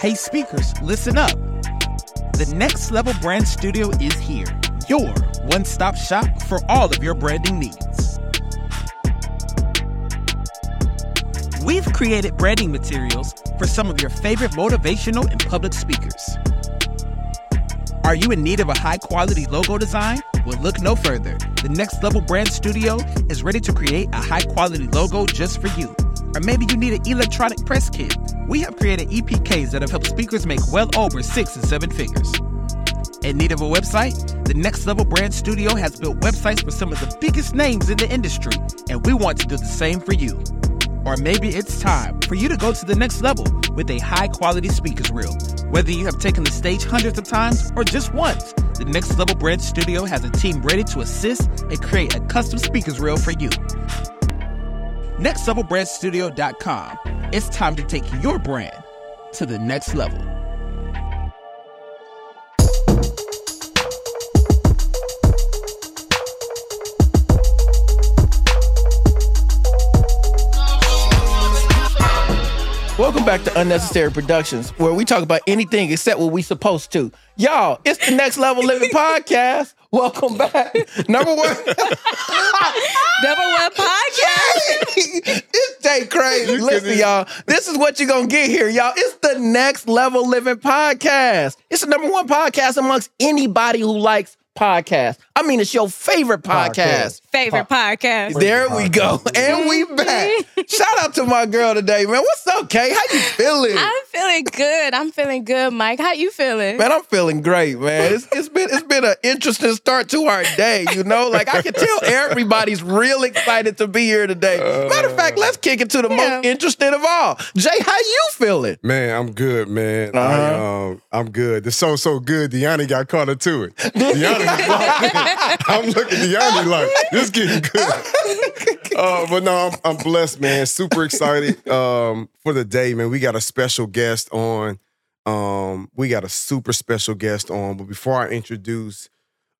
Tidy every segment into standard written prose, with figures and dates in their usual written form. Hey speakers, listen up. The Next Level Brand Studio is here, your one-stop shop for all of your branding needs. We've created branding materials for some of your favorite motivational and public speakers. Are you in need of a high-quality logo design? Well, look no further. The Next Level Brand Studio is ready to create a high-quality logo just for you. Or maybe you need an electronic press kit. We have created EPKs that have helped speakers make well over 6 and 7 figures. In need of a website? The Next Level Brand Studio has built websites for some of the biggest names in the industry, and we want to do the same for you. Or maybe it's time for you to go to the next level with a high-quality speaker's reel. Whether you have taken the stage hundreds of times or just once, the Next Level Brand Studio has a team ready to assist and create a custom speaker's reel for you. NextLevelBrandStudio.com. It's time to take your brand to the next level. Welcome back to Unnecessary Productions, where we talk about anything except what we supposed to. Y'all, it's the Next Level Living Podcast. Welcome back. Number one podcast. This day crazy. Listen, y'all. This is what you're going to get here, y'all. It's the Next Level Living Podcast. It's the #1 podcast amongst anybody who likes podcasts. I mean, it's your favorite podcast. Favorite podcast. There we go. And we back. Shout out to my girl today, man. What's up, Kay? How you feeling? I'm feeling good. I'm feeling good, Mike. How you feeling? Man, I'm feeling great, man. It's been an interesting start to our day, you know? Like, I can tell everybody's real excited to be here today. Matter of fact, let's kick it to the most interesting of all. Jay, how you feeling? Man, I'm good, man. I'm good. It's so good. Deanna got caught up to it. Deanna. I'm looking at Yanni like, this is getting good. But no, I'm blessed, man. Super excited for the day, man. We got a special guest on. We got a super special guest on. But before I introduce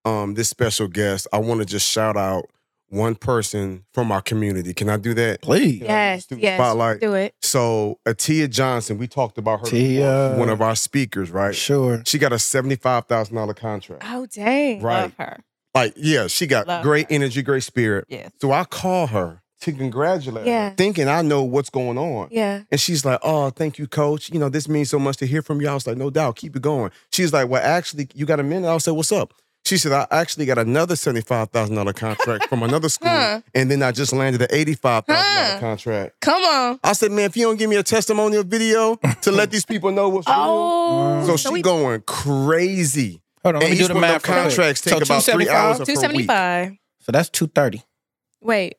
this special guest, I want to just shout out one person from our community. Can I do that? Please. Yes, spotlight. Do it. So Atiyah Johnson, we talked about her before, one of our speakers, right? Sure. She got a $75,000 contract. Oh, dang. Right. Love her. Like, yeah, she got great energy, great spirit. Yes. So I call her to congratulate her, thinking I know what's going on. Yeah. And she's like, oh, thank you, coach. You know, this means so much to hear from you. I was like, no doubt, keep it going. She's like, well, actually, you got a minute? I was like, what's up? She said, I actually got another $75,000 contract from another school, and then I just landed an $85,000 contract. Come on. I said, man, if you don't give me a testimonial video to let these people know what's real. So she's going crazy. Hold on, let me do the math. Contracts take about 3 hours $275. So that's $230. Wait.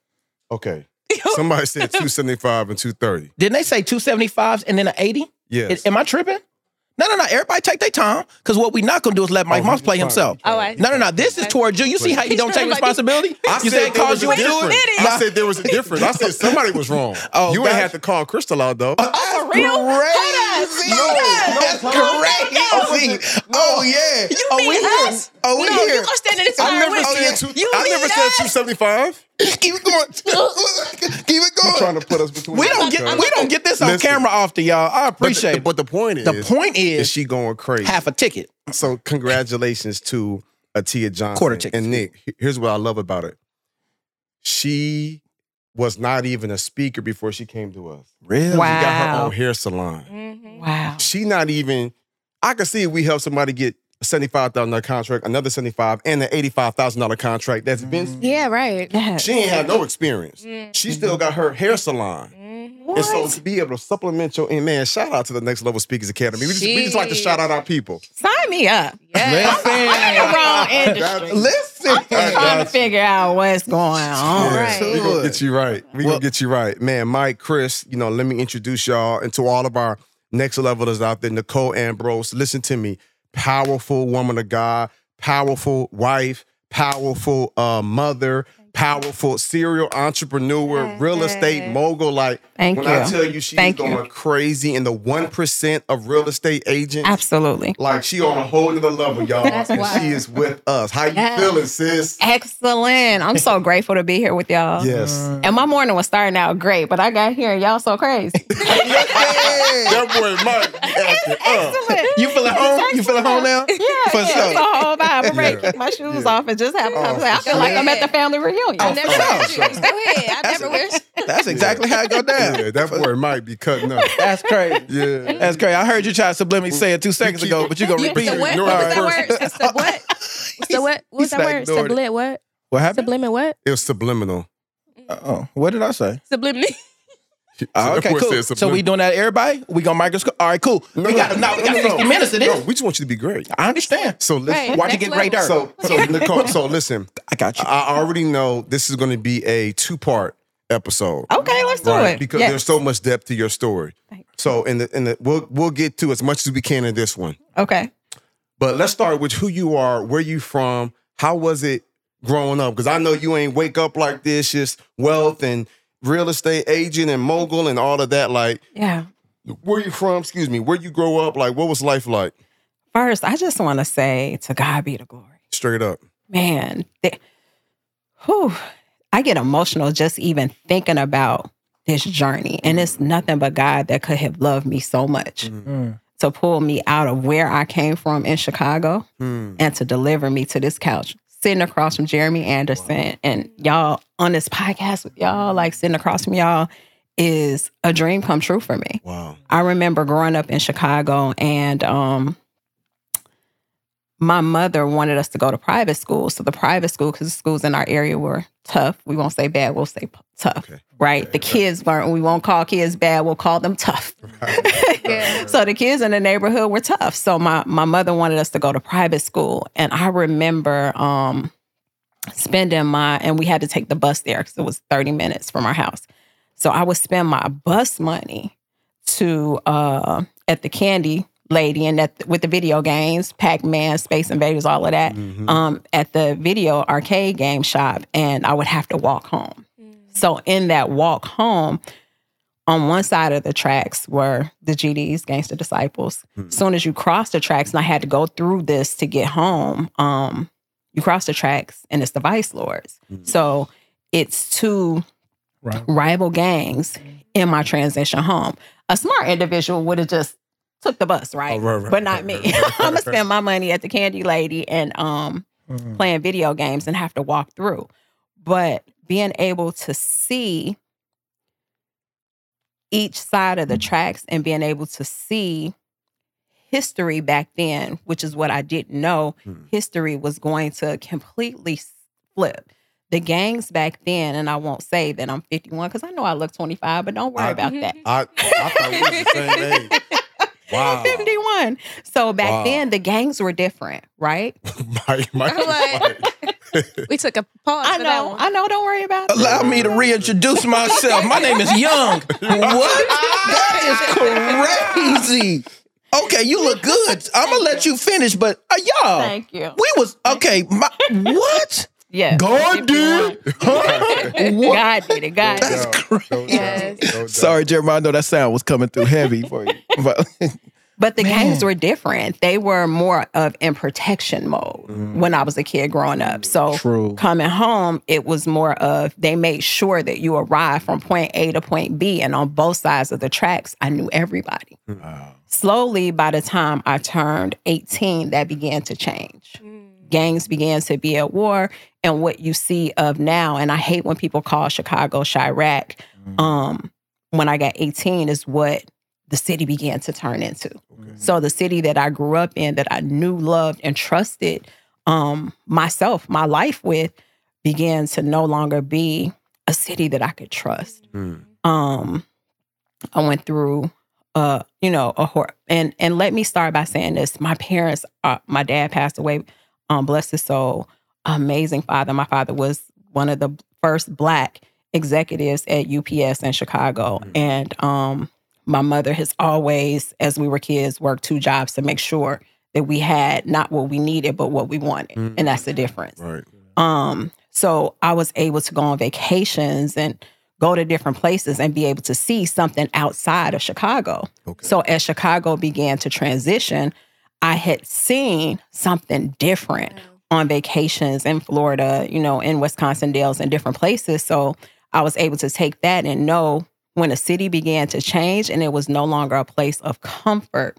Okay. Somebody said $275 and $230. Didn't they say $275s and then an $80? Yes. Am I tripping? No. Everybody take their time, because what we not going to do is let Mike Moss play himself. No. This is towards you. You see how you don't take responsibility? I said there was a difference. I said somebody was wrong. You ain't have to call Crystal out, though. Oh, for real? Crazy. That's crazy. Oh, yeah. You mean us? You're going to stand in this fire with me. I never said $275. Keep it going. Keep it going. You're trying to put us between. We don't get this on camera often, y'all. I appreciate it. But the point is she going crazy. Half a ticket. So congratulations to Atiyah Johnson. Quarter ticket. And Nick, here's what I love about it. She was not even a speaker before she came to us. Really? Wow. She got her own hair salon. Mm-hmm. Wow. She not even, I can see if we help somebody get a $75,000 contract, another $75,000, and an $85,000 contract that's been... Yeah, right. She ain't had no experience. Mm. She still got her hair salon. What? And so to be able to supplement your... And man, shout out to the Next Level Speakers Academy. We just like to shout out our people. Sign me up. Yeah. I'm in the wrong industry. Listen. I'm trying to figure out what's going on. Yeah. Right. We're going to get you right. Man, Mike, Chris, you know, let me introduce y'all and to all of our Next Levelers out there. Nicole Ambrose, listen to me. Powerful woman of God, powerful wife, powerful mother, powerful serial entrepreneur, real estate mogul. Like, I tell you, she's going crazy in the 1% of real estate agents. Absolutely. Like, she on a whole other level, y'all. And she is with us. How you feeling, sis? Excellent. I'm so grateful to be here with y'all. Yes. And my morning was starting out great, but I got here and y'all so crazy. That boy Mike acting up. You feel at home? You feel at home now? Yeah. For sure. So whole vibe. I'm ready to kick my shoes off and just have a conversation. I feel like I'm at the family reunion. That's exactly how it go down. Yeah, that boy might be cutting up. That's crazy. Yeah. That's crazy. I heard you try to subliminally say it 2 seconds ago, but you're going to repeat it. What was that word? What's that word? Sublit what? What happened? Subliminal what? It was subliminal. Uh-oh. What did I say? Subliminal. Okay, cool. So we doing that, everybody? We gonna microscope? All right, cool. We got 60 minutes of this. No, we just want you to be great. I understand. So let's watch it get greater. So Nicole, so listen. I got you. I already know this is going to be a 2-part episode. Okay, let's do it. Because there's so much depth to your story. So we'll get to as much as we can in this one. Okay. But let's start with who you are, where you from, how was it growing up? Because I know you ain't wake up like this, just wealth and real estate agent and mogul and all of that, like, where you from? Excuse me, where you grow up? Like, what was life like? First, I just want to say, to God be the glory. Straight up, man. I get emotional just even thinking about this journey, and it's nothing but God that could have loved me so much to pull me out of where I came from in Chicago and to deliver me to this couch. Sitting across from Jeremy Anderson and y'all on this podcast with y'all, like sitting across from y'all is a dream come true for me. Wow. I remember growing up in Chicago and my mother wanted us to go to private school. So the private school, because the schools in our area were tough. We won't say bad, we'll say tough, right? Okay. The kids weren't, we won't call kids bad, we'll call them tough. So the kids in the neighborhood were tough. So my mother wanted us to go to private school. And I remember and we had to take the bus there because it was 30 minutes from our house. So I would spend my bus money to, at the candy lady and with the video games, Pac-Man, Space Invaders, all of that, at the video arcade game shop, and I would have to walk home. So in that walk home, on one side of the tracks were the GDs, Gangster Disciples. As soon as you cross the tracks, and I had to go through this to get home, you cross the tracks and it's the Vice Lords. So it's two rival gangs in my transition home. A smart individual would have just took the bus, right? But not me. I'm gonna spend my money at the candy lady and playing video games and have to walk through. But being able to see each side of the tracks and being able to see history back then, which is what I didn't know, history was going to completely flip. The gangs back then, and I won't say that I'm 51 because I know I look 25, but don't worry about that. I thought we were the same age. Wow. 51. So back then, the gangs were different, right? We took a pause. I know. Don't worry about it. Allow me to reintroduce myself. My name is Young. What? That is crazy. Okay, you look good. I'm going to let you finish, but y'all. Thank you. What? Yeah. God did. God did it. God did it. That's crazy. Yes. Sorry, Jeremiah. I know that sound was coming through heavy for you. But the gangs were different. They were more of in protection mode when I was a kid growing up. So coming home, it was more of they made sure that you arrived from point A to point B. And on both sides of the tracks, I knew everybody. Wow. Slowly, by the time I turned 18, that began to change. Gangs began to be at war, and what you see of now, and I hate when people call Chicago Chirac, when I got 18 is what the city began to turn into. Okay. So the city that I grew up in, that I knew, loved, and trusted myself, my life with, began to no longer be a city that I could trust. I went through a horror. And let me start by saying this. My parents, my dad passed away. Bless his soul, amazing father. My father was one of the first Black executives at UPS in Chicago. And my mother has always, as we were kids, worked 2 jobs to make sure that we had not what we needed, but what we wanted. And that's the difference. Right. So I was able to go on vacations and go to different places and be able to see something outside of Chicago. Okay. So as Chicago began to transition, I had seen something different on vacations in Florida, you know, in Wisconsin Dells and different places. So I was able to take that and know when the city began to change and it was no longer a place of comfort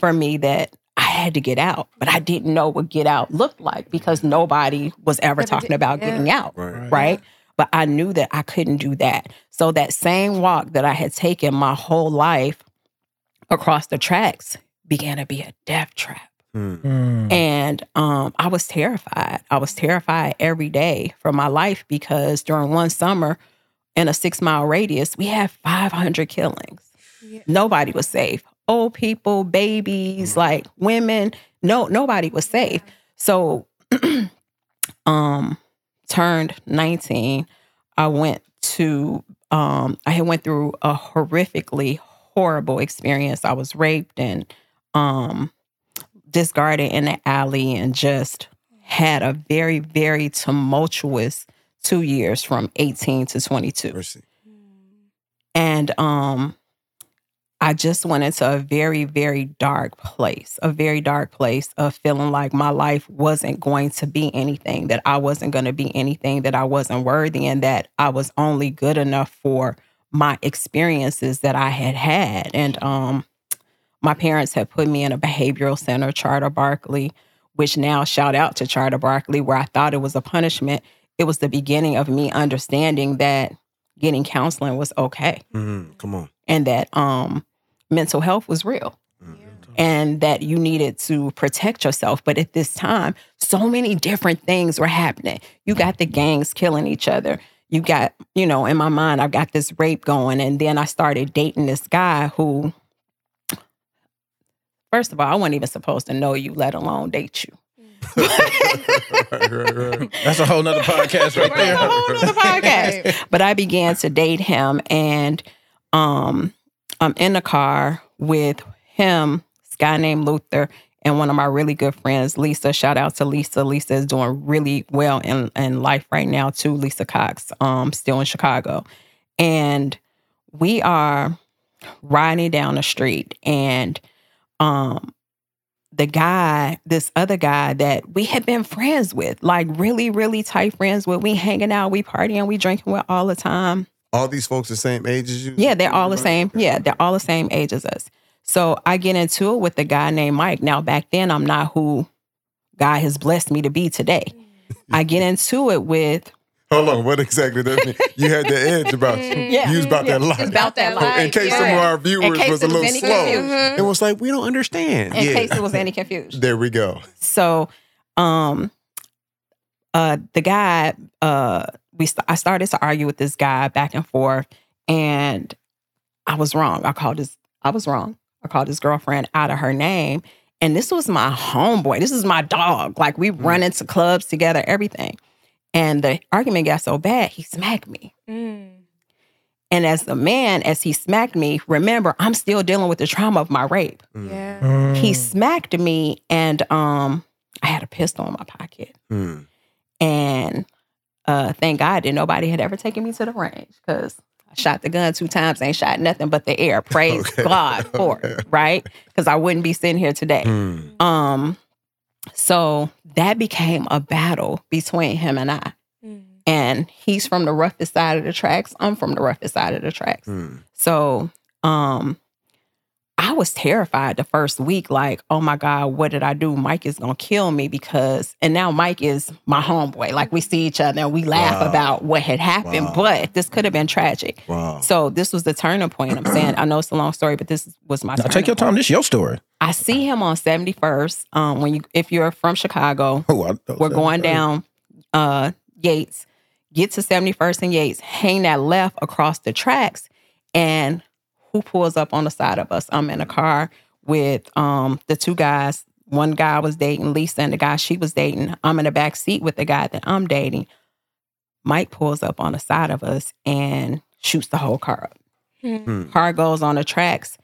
for me, that I had to get out, but I didn't know what get out looked like because nobody was ever talking about getting out, right? But I knew that I couldn't do that. So that same walk that I had taken my whole life across the tracks began to be a death trap. And I was terrified. I was terrified every day for my life because during one summer in a 6-mile radius, we had 500 killings. Yeah. Nobody was safe. Old people, babies, like women. Nobody was safe. So turned 19, I went to, I went through a horrifically horrible experience. I was raped and discarded in the alley and just had a very, very tumultuous 2 years from 18 to 22. Mercy. And I just went into a very, very dark place, a very dark place of feeling like my life wasn't going to be anything, that I wasn't going to be anything, that I wasn't worthy, and that I was only good enough for my experiences that I had had. And my parents had put me in a behavioral center, Charter Barkley, which now shout out to Charter Barkley, where I thought it was a punishment. It was the beginning of me understanding that getting counseling was okay. Come on. And that mental health was real. And that you needed to protect yourself. But at this time, so many different things were happening. You got the gangs killing each other. You got, you know, in my mind, I've got this rape going. And then I started dating this guy who, first of all, I wasn't even supposed to know you, let alone date you. Right. That's a whole nother podcast right there. But I began to date him, and I'm in the car with him, this guy named Luther, and one of my really good friends, Lisa. Shout out to Lisa. Lisa is doing really well in life right now too. Lisa Cox, still in Chicago. And we are riding down the street, and the guy, this other guy that we had been friends with, like really, really tight friends with, we hanging out, we partying, we drinking with all the time. All these folks the same age as you? Yeah, they're all the same. Yeah, they're all the same age as us. So I get into it with a guy named Mike. Now, back then, I'm not who God has blessed me to be today. I get into it with... Hold on, what exactly that mean? You had the edge about you. Yeah. You was about that life. About that life. In case some of our viewers was a little slow. It was like, we don't understand. In case there was any confusion. There we go. So the guy, I started to argue with this guy back and forth, and I was wrong. I was wrong. I called his girlfriend out of her name, and this was my homeboy. This is my dog. Like, we run into clubs together, everything. And the argument got so bad, he smacked me. And as a man, as he smacked me, remember, I'm still dealing with the trauma of my rape. He smacked me, and I had a pistol in my pocket. And thank God that nobody had ever taken me to the range, because I shot the gun 2 times, ain't shot nothing but the air. Praise God for it, right? Because I wouldn't be sitting here today. So that became a battle between him and I. And he's from the roughest side of the tracks. I'm from the roughest side of the tracks. So I was terrified the first week, like, oh my God, what did I do? Mike is going to kill me because, and now Mike is my homeboy. Like, we see each other and we laugh about what had happened, but this could have been tragic. So this was the turning point. I'm saying, I know it's a long story, but this was my turning Take your time. This is your story. I see him on 71st. If you're from Chicago, we're going down Yates, get to 71st and Yates, hang that left across the tracks, and who pulls up on the side of us? I'm in a car with the two guys. One guy was dating Lisa, and the guy she was dating. I'm in the back seat with the guy that I'm dating. Mike pulls up on the side of us and shoots the whole car up. Car goes on the tracks.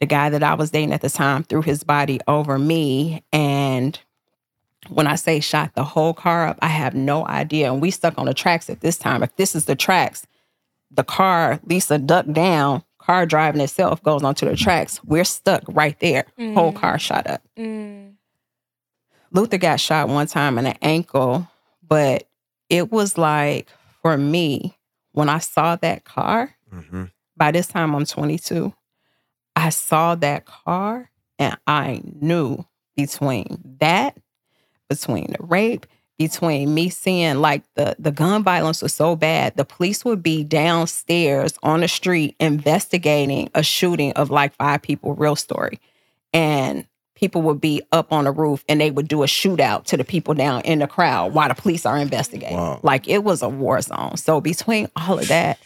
The guy that I was dating at the time threw his body over me, and When I say shot the whole car up, I have no idea. And we stuck on the tracks at this time. If this is the tracks, the car, Lisa ducked down, car driving itself goes onto the tracks. We're stuck right there. Mm. Whole car shot up. Mm. Luther got shot one time in the ankle, but it was like, for me, when I saw that car, mm-hmm. by this time I'm 22, I saw that car and I knew between the rape, between me seeing like the gun violence was so bad, the police would be downstairs on the street investigating a shooting of like 5 people, real story. And people would be up on the roof and they would do a shootout to the people down in the crowd while the police are investigating. Wow. Like it was a war zone. So between all of that,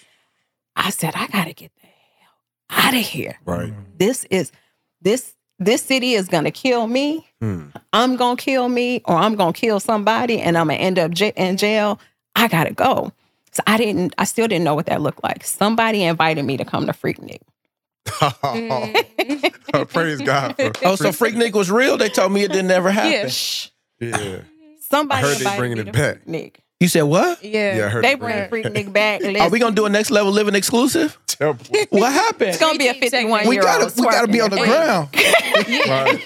I said, I gotta get the hell out of here. Right. This city is going to kill me. Hmm. I'm going to kill me, or I'm going to kill somebody, and I'm going to end up in jail. I got to go. So I still didn't know what that looked like. Somebody invited me to come to Freaknik. Oh, praise God. So Freaknik was real? They told me it didn't ever happen. Yeah. Shh. Yeah. Somebody invited me bringing it back. Freaknik. You said what? Yeah, I heard they bring Freaknik back. Are we gonna do a Next Level Living exclusive? What happened? It's gonna be a 51-year-old. We gotta be on the ground. Right.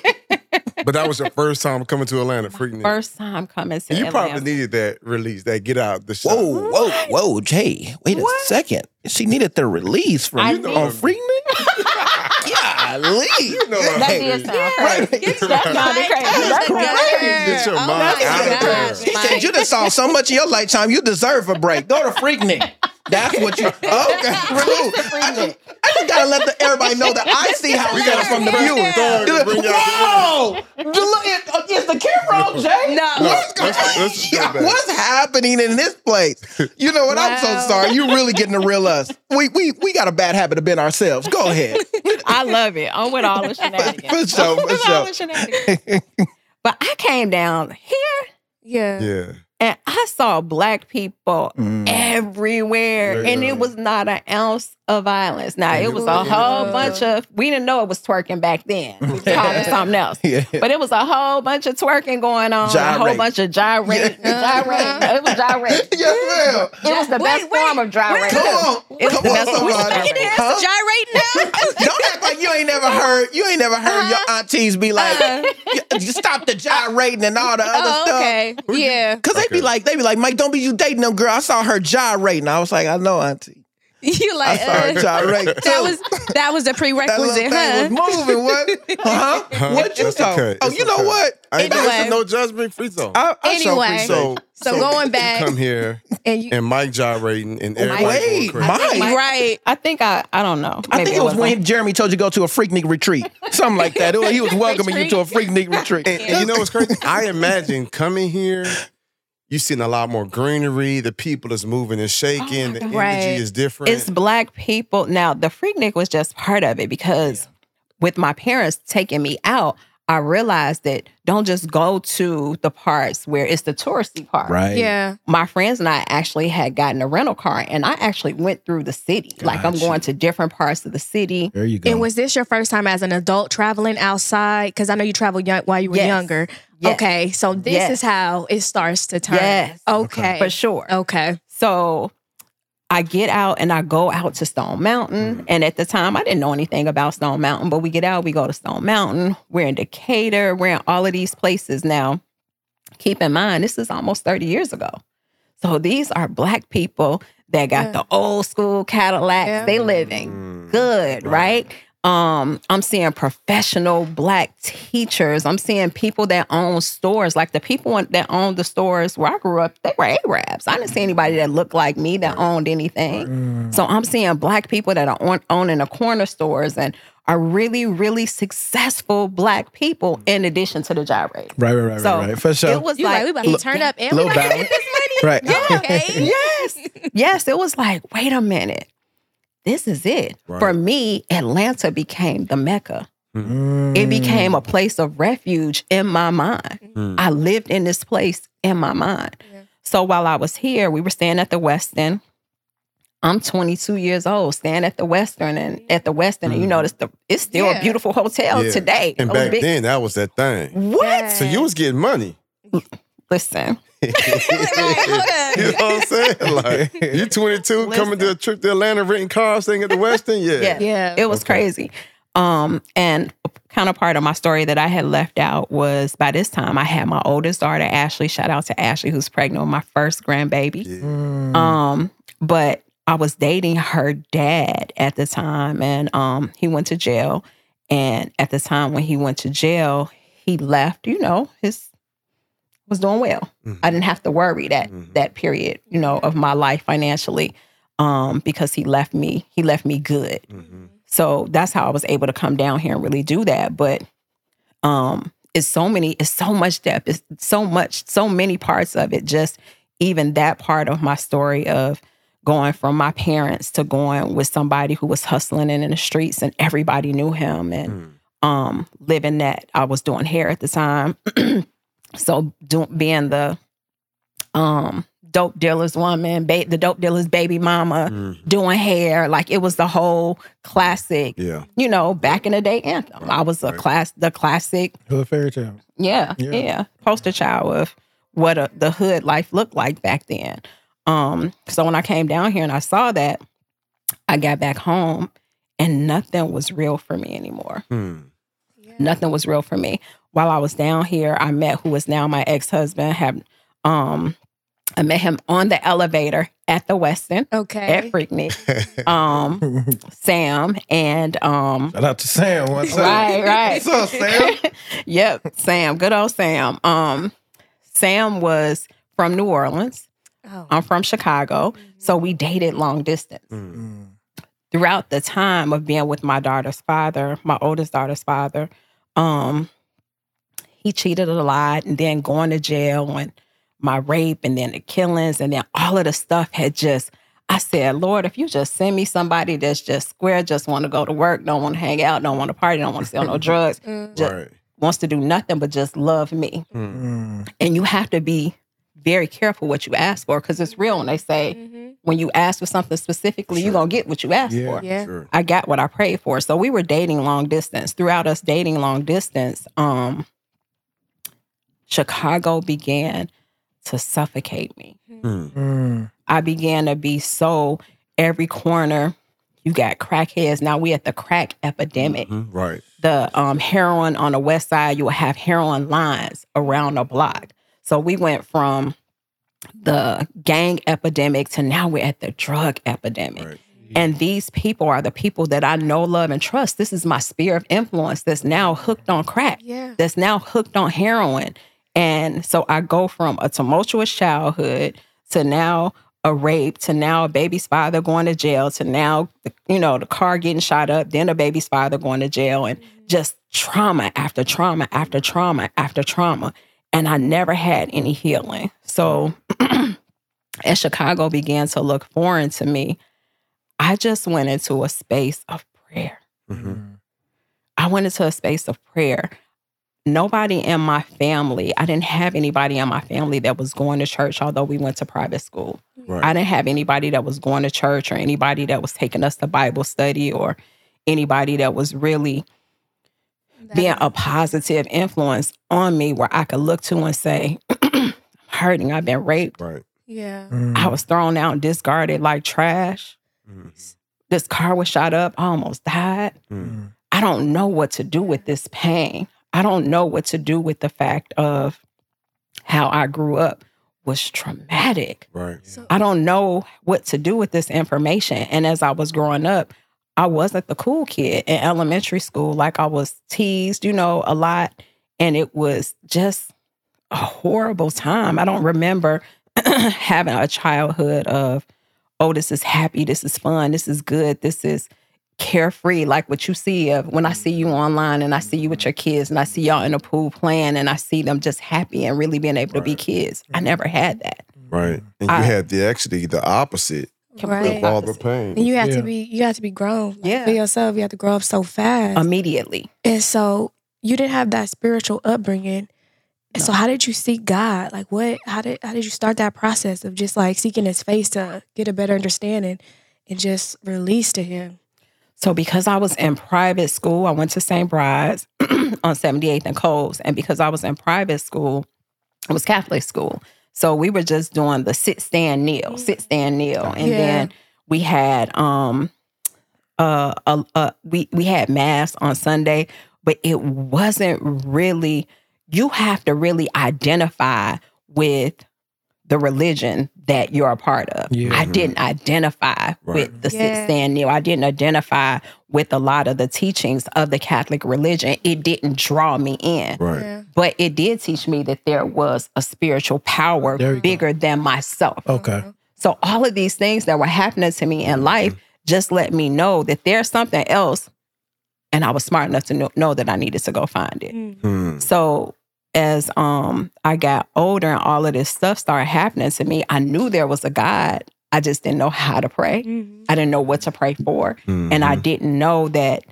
But that was your first time coming to Atlanta, Freaknik. First time coming to Atlanta. You probably needed that release, that get out the shop. Whoa, Jay. Wait a second. She needed the release from Freaknik. He said, you done saw so much of your lifetime, you deserve a break. Go to Freaknik. That's what you... Okay, cool. I just gotta let everybody know that I see how we got it from the viewers. Whoa! Is the camera on, Jay? No. What's happening in this place? You know what? Wow. I'm so sorry. You're really getting the real us. We got a bad habit of being ourselves. Go ahead. I love it. I'm with all the shenanigans. But I came down here. Yeah. And I saw Black people everywhere, and it was not an ounce of violence. Now, it was a whole bunch of, we didn't know it was twerking back then. We called it something else. Yeah. But it was a whole bunch of twerking going on, a whole bunch of gyrating. Yeah. It was gyrating. Yes, ma'am. It was the best form of gyrating. Gyrating now? Don't act like you ain't never heard your aunties be like, stop the gyrating and all the other stuff. Okay, yeah. Because they be like, Mike, don't be you dating them, girl. I saw her gyrating. I was like, I know, auntie. You like, I saw her gyrating. That was a prerequisite, that huh? Was moving, what? Huh? What you saw? Okay. Oh, it's you know what? I ain't got no judgment free zone. Anyway, so going back. You come here and Mike gyrating and everybody going crazy. Mike. Right. I don't know. I think it was when Jeremy told you to go to a Freaknik retreat. Something like that. He was welcoming you to a Freaknik retreat. And you know what's crazy? I imagine coming here... You've seen a lot more greenery. The people is moving and shaking. The energy is different. It's Black people. Now, the Freaknik was just part of it because with my parents taking me out, I realized that don't just go to the parts where it's the touristy part. Right. Yeah. My friends and I actually had gotten a rental car, and I actually went through the city. Gotcha. Like, I'm going to different parts of the city. There you go. And was this your first time as an adult traveling outside? Because I know you traveled while you were younger. Yes. Okay, so this is how it starts to turn. Yes. Okay. For sure. Okay. So I get out and I go out to Stone Mountain. And at the time, I didn't know anything about Stone Mountain, but we get out, we go to Stone Mountain. We're in Decatur. We're in all of these places now. Keep in mind, this is almost 30 years ago. So these are Black people that got the old school Cadillacs. Yeah. They living good, right? I'm seeing professional Black teachers. I'm seeing people that own stores. Like the people that owned the stores where I grew up, they were Arabs. I didn't see anybody that looked like me that owned anything. So I'm seeing Black people that are owning the corner stores and are really, really successful Black people in addition to the gyrate. Right. So for sure. It was like, we about to turn up and we about to get this money. Right. Yeah, okay. Yes, it was like, wait a minute. This is it. Right. For me, Atlanta became the Mecca. It became a place of refuge in my mind. I lived in this place in my mind. Yeah. So while I was here, we were staying at the Westin. I'm 22 years old, staying at the Western and you notice it's still a beautiful hotel today. And back then, that was that thing. What? Yeah. So you was getting money. Listen. You know what I'm saying? Like, you 22, listen, coming to a trip to Atlanta, renting cars, staying at the Westin? Yeah. Yeah. It was crazy. And kind of part of my story that I had left out was by this time I had my oldest daughter, Ashley. Shout out to Ashley, who's pregnant with my first grandbaby. Yeah. But I was dating her dad at the time, and he went to jail. And at the time when he went to jail, he left, you know, his was doing well. Mm-hmm. I didn't have to worry that period, you know, of my life financially, because he left me good. Mm-hmm. So that's how I was able to come down here and really do that. But it's so much depth. It's so many parts of it. Just even that part of my story of going from my parents to going with somebody who was hustling and in the streets and everybody knew him, and living that. I was doing hair at the time. So being the dope dealer's woman, the dope dealer's baby mama, doing hair, like it was the whole classic, you know, back in the day anthem. Right. I was the classic. The fairy tale. Yeah. Poster child of what the hood life looked like back then. So when I came down here and I saw that, I got back home and nothing was real for me anymore. Yeah. Nothing was real for me. While I was down here, I met who is now my ex-husband. I met him on the elevator at the Westin. Okay. At Freaknik. Sam. And shout out to Sam. What's up? Right. What's up, Sam? Yep, Sam. Good old Sam. Sam was from New Orleans. Oh. I'm from Chicago. Mm-hmm. So we dated long distance. Mm-hmm. Throughout the time of being with my daughter's father, my oldest daughter's father, he cheated a lot, and then going to jail and my rape and then the killings and then all of the stuff had just, I said, Lord, if you just send me somebody that's just square, just want to go to work, don't want to hang out, don't want to party, don't want to sell no drugs, just wants to do nothing but just love me. Mm-hmm. And you have to be very careful what you ask for, because it's real. And they say, when you ask for something specifically, you're going to get what you ask for. Yeah. Sure. I got what I prayed for. So we were dating long distance. Throughout us dating long distance, Chicago began to suffocate me. I began to be so, every corner, you got crackheads. Now we at the crack epidemic. Mm-hmm. Right. The heroin on the west side, you will have heroin lines around the block. So we went from the gang epidemic to now we're at the drug epidemic. Right. Yeah. And these people are the people that I know, love, and trust. This is my sphere of influence that's now hooked on crack, that's now hooked on heroin. And so I go from a tumultuous childhood to now a rape, to now a baby's father going to jail, to now, you know, the car getting shot up, then a baby's father going to jail, and just trauma after trauma after trauma after trauma. And I never had any healing. So as Chicago began to look foreign to me, I just went into a space of prayer. Mm-hmm. I went into a space of prayer. Nobody in my family, I didn't have anybody in my family that was going to church, although we went to private school. Right. I didn't have anybody that was going to church or anybody that was taking us to Bible study or anybody that was really being a positive influence on me where I could look to and say, I'm hurting, I've been raped. Right. Yeah. Mm. I was thrown out and discarded like trash. Mm. This car was shot up, I almost died. Mm. I don't know what to do with this pain. I don't know what to do with the fact of how I grew up was traumatic. Right. So, I don't know what to do with this information. And as I was growing up, I wasn't the cool kid in elementary school. Like, I was teased, you know, a lot. And it was just a horrible time. I don't remember having a childhood of, oh, this is happy, this is fun, this is good, this is carefree, like what you see of when I see you online and I see you with your kids and I see y'all in the pool playing and I see them just happy and really being able to be kids. I never had that. Right. And you had the opposite of all the pain. And you have to be grown. Like, for yourself, you have to grow up so fast. Immediately. And so you didn't have that spiritual upbringing. And so how did you seek God? Like, what, how did you start that process of just like seeking his face to get a better understanding and just release to him? So because I was in private school, I went to St. Bride's on 78th and Coles. And because I was in private school, It was Catholic school. So we were just doing the sit, stand, kneel. And then we had we had mass on Sunday, but it wasn't really, you have to really identify with the religion that you're a part of. Yeah. I didn't identify with the sit, stand, kneel. I didn't identify with a lot of the teachings of the Catholic religion. It didn't draw me in. Right. Yeah. But it did teach me that there was a spiritual power bigger than myself. Okay. So all of these things that were happening to me in life just let me know that there's something else, and I was smart enough to know that I needed to go find it. Mm. So as I got older and all of this stuff started happening to me, I knew there was a God. I just didn't know how to pray. Mm-hmm. I didn't know what to pray for. Mm-hmm. And I didn't know that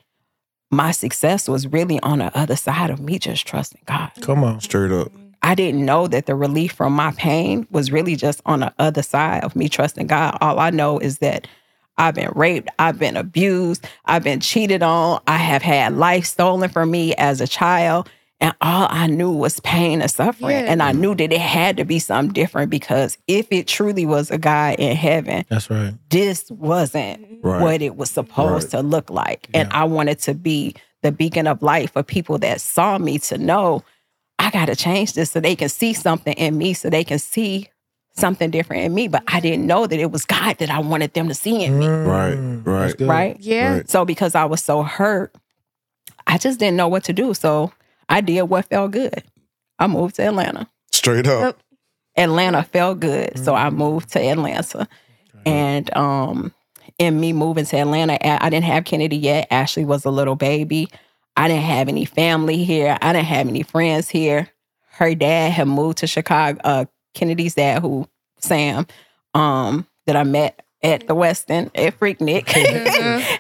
my success was really on the other side of me just trusting God. Come on. Straight up. I didn't know that the relief from my pain was really just on the other side of me trusting God. All I know is that I've been raped, I've been abused, I've been cheated on, I have had life stolen from me as a child, and all I knew was pain and suffering. Yeah. And I knew that it had to be something different, because if it truly was a God in heaven, that's right, this wasn't what it was supposed to look like. And I wanted to be the beacon of light for people that saw me to know, I got to change this so they can see something in me, so they can see something different in me. But I didn't know that it was God that I wanted them to see in me. Right. Yeah. Right. So because I was so hurt, I just didn't know what to do. So I did what felt good. I moved to Atlanta. Straight up. Atlanta felt good. Mm-hmm. So I moved to Atlanta. And in me moving to Atlanta, I didn't have Kennedy yet. Ashley was a little baby. I didn't have any family here. I didn't have any friends here. Her dad had moved to Chicago, Kennedy's dad, who Sam, that I met at the Westin at Freaknik,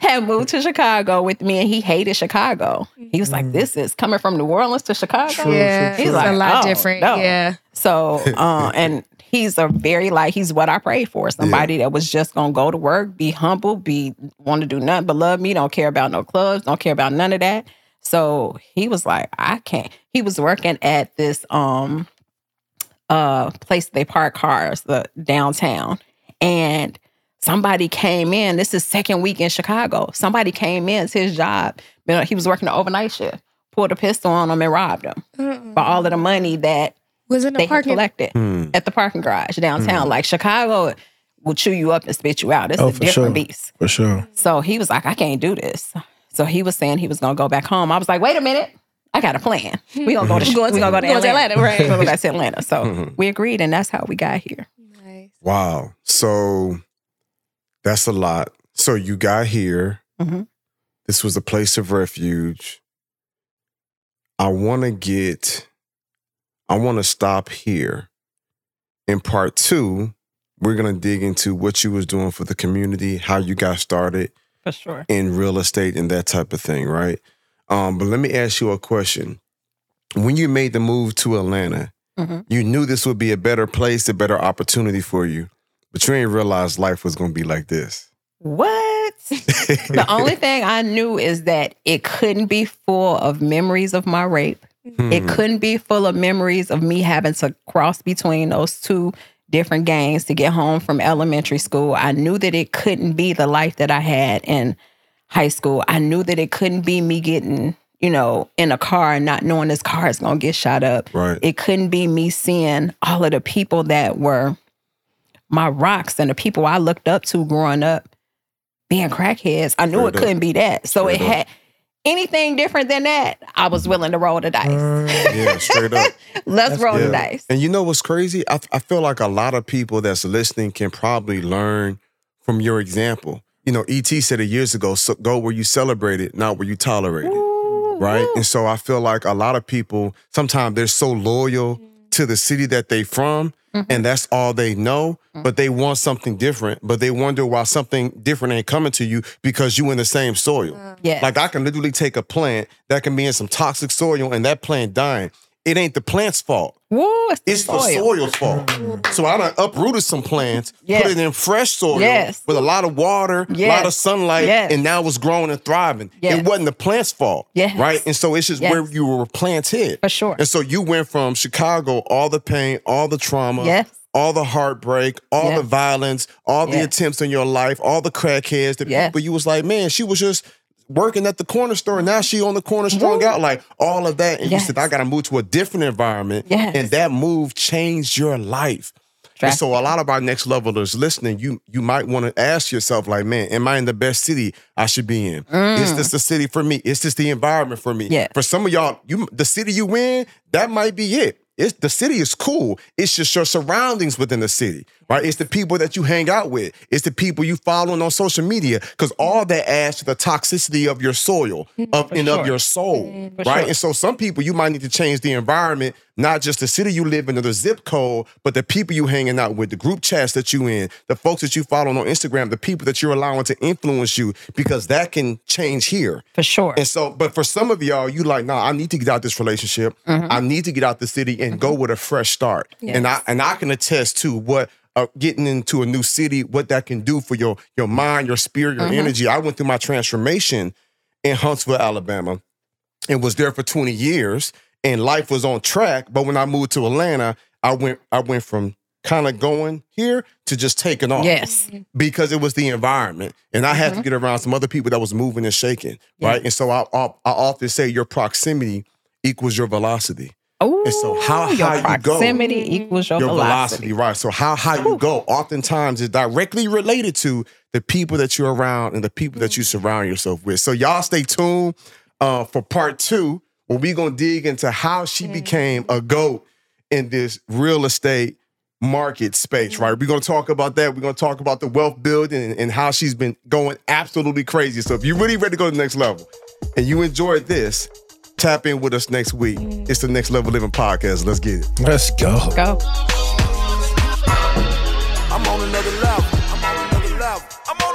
had moved to Chicago with me, and he hated Chicago. He was like, "This is coming from New Orleans to Chicago." Yeah, he's like, a lot different. No. Yeah. So, and he's a very he's what I prayed for, somebody that was just gonna go to work, be humble, want to do nothing but love me, don't care about no clubs, don't care about none of that. So he was like, "I can't." He was working at this place they park cars, the downtown, and somebody came in. This is second week in Chicago. Somebody came in, it's his job. He was working the overnight shift. Pulled a pistol on him and robbed him for all of the money that was in they collected at the parking garage downtown. Like, Chicago will chew you up and spit you out. It's a different beast. For sure. So he was like, "I can't do this." So he was saying he was gonna go back home. I was like, "Wait a minute. I got a plan. We're going to go to Atlanta." Right. We're going to go back to Atlanta. So we agreed, and that's how we got here. Nice. Wow. So that's a lot. So you got here. Mm-hmm. This was a place of refuge. I want to stop here. In part two, we're going to dig into what you was doing for the community, how you got started. For sure. In real estate and that type of thing, right? But let me ask you a question. When you made the move to Atlanta, you knew this would be a better place, a better opportunity for you, but you didn't realize life was going to be like this. What? The only thing I knew is that it couldn't be full of memories of my rape. It couldn't be full of memories of me having to cross between those two different gangs to get home from elementary school. I knew that it couldn't be the life that I had in high school. I knew that it couldn't be me getting, in a car and not knowing this car is going to get shot up. Right. It couldn't be me seeing all of the people that were my rocks and the people I looked up to growing up being crackheads. I knew it couldn't be that. So it had anything different than that, I was willing to roll the dice. Yeah, straight up. Let's roll the dice. And you know what's crazy? I feel like a lot of people that's listening can probably learn from your example. E.T. said it years ago, so go where you celebrate it, not where you tolerate it, right? Ooh. And so I feel like a lot of people, sometimes they're so loyal to the city that they from, and that's all they know, but they want something different, but they wonder why something different ain't coming to you because you in the same soil. Like, I can literally take a plant that can be in some toxic soil and that plant dying. it ain't the plant's fault. Ooh, it's the soil's fault. Mm. So I done uprooted some plants, put it in fresh soil with a lot of water, a lot of sunlight, and now it's growing and thriving. Yes. It wasn't the plant's fault, right? And so it's just where you were planted. For sure. And so you went from Chicago, all the pain, all the trauma, all the heartbreak, all the violence, all the attempts in your life, all the crackheads. That But you was like, man, she was just working at the corner store, and now she on the corner strung out, like all of that. And you said, I got to move to a different environment. And that move changed your life. Right. And so a lot of our next levelers listening, you might want to ask yourself, like, man, am I in the best city I should be in? Is this the city for me? Is this the environment for me? For some of y'all, the city you in, that might be it. The city is cool. It's just your surroundings within the city, right? It's the people that you hang out with. It's the people you following on social media, because all that adds to the toxicity of your soil of your soul, right? And so some people, you might need to change the environment, not just the city you live in or the zip code, but the people you hanging out with, the group chats that you in, the folks that you follow on Instagram, the people that you're allowing to influence you, because that can change here. For sure. And so, but for some of y'all, you like, nah, I need to get out this relationship. I need to get out the city and go with a fresh start. And I can attest to what getting into a new city, what that can do for your mind, your spirit, your energy. I went through my transformation in Huntsville, Alabama, and was there for 20 years, and life was on track. But when I moved to Atlanta, I went from kind of going here to just taking off. Because it was the environment. And I had to get around some other people that was moving and shaking, right? And so I often say your proximity equals your velocity. Ooh, and so how high you go, equals your velocity, right? So how high you go oftentimes is directly related to the people that you're around and the people that you surround yourself with. So y'all stay tuned for part 2, where we're going to dig into how she became a GOAT in this real estate market space, right? We're going to talk about that. We're going to talk about the wealth building and how she's been going absolutely crazy. So if you're really ready to go to the next level and you enjoyed this, tap in with us next week. It's the Next Level Living Podcast. Let's get it. Let's go. Let's go. I'm on another level. I'm on another level.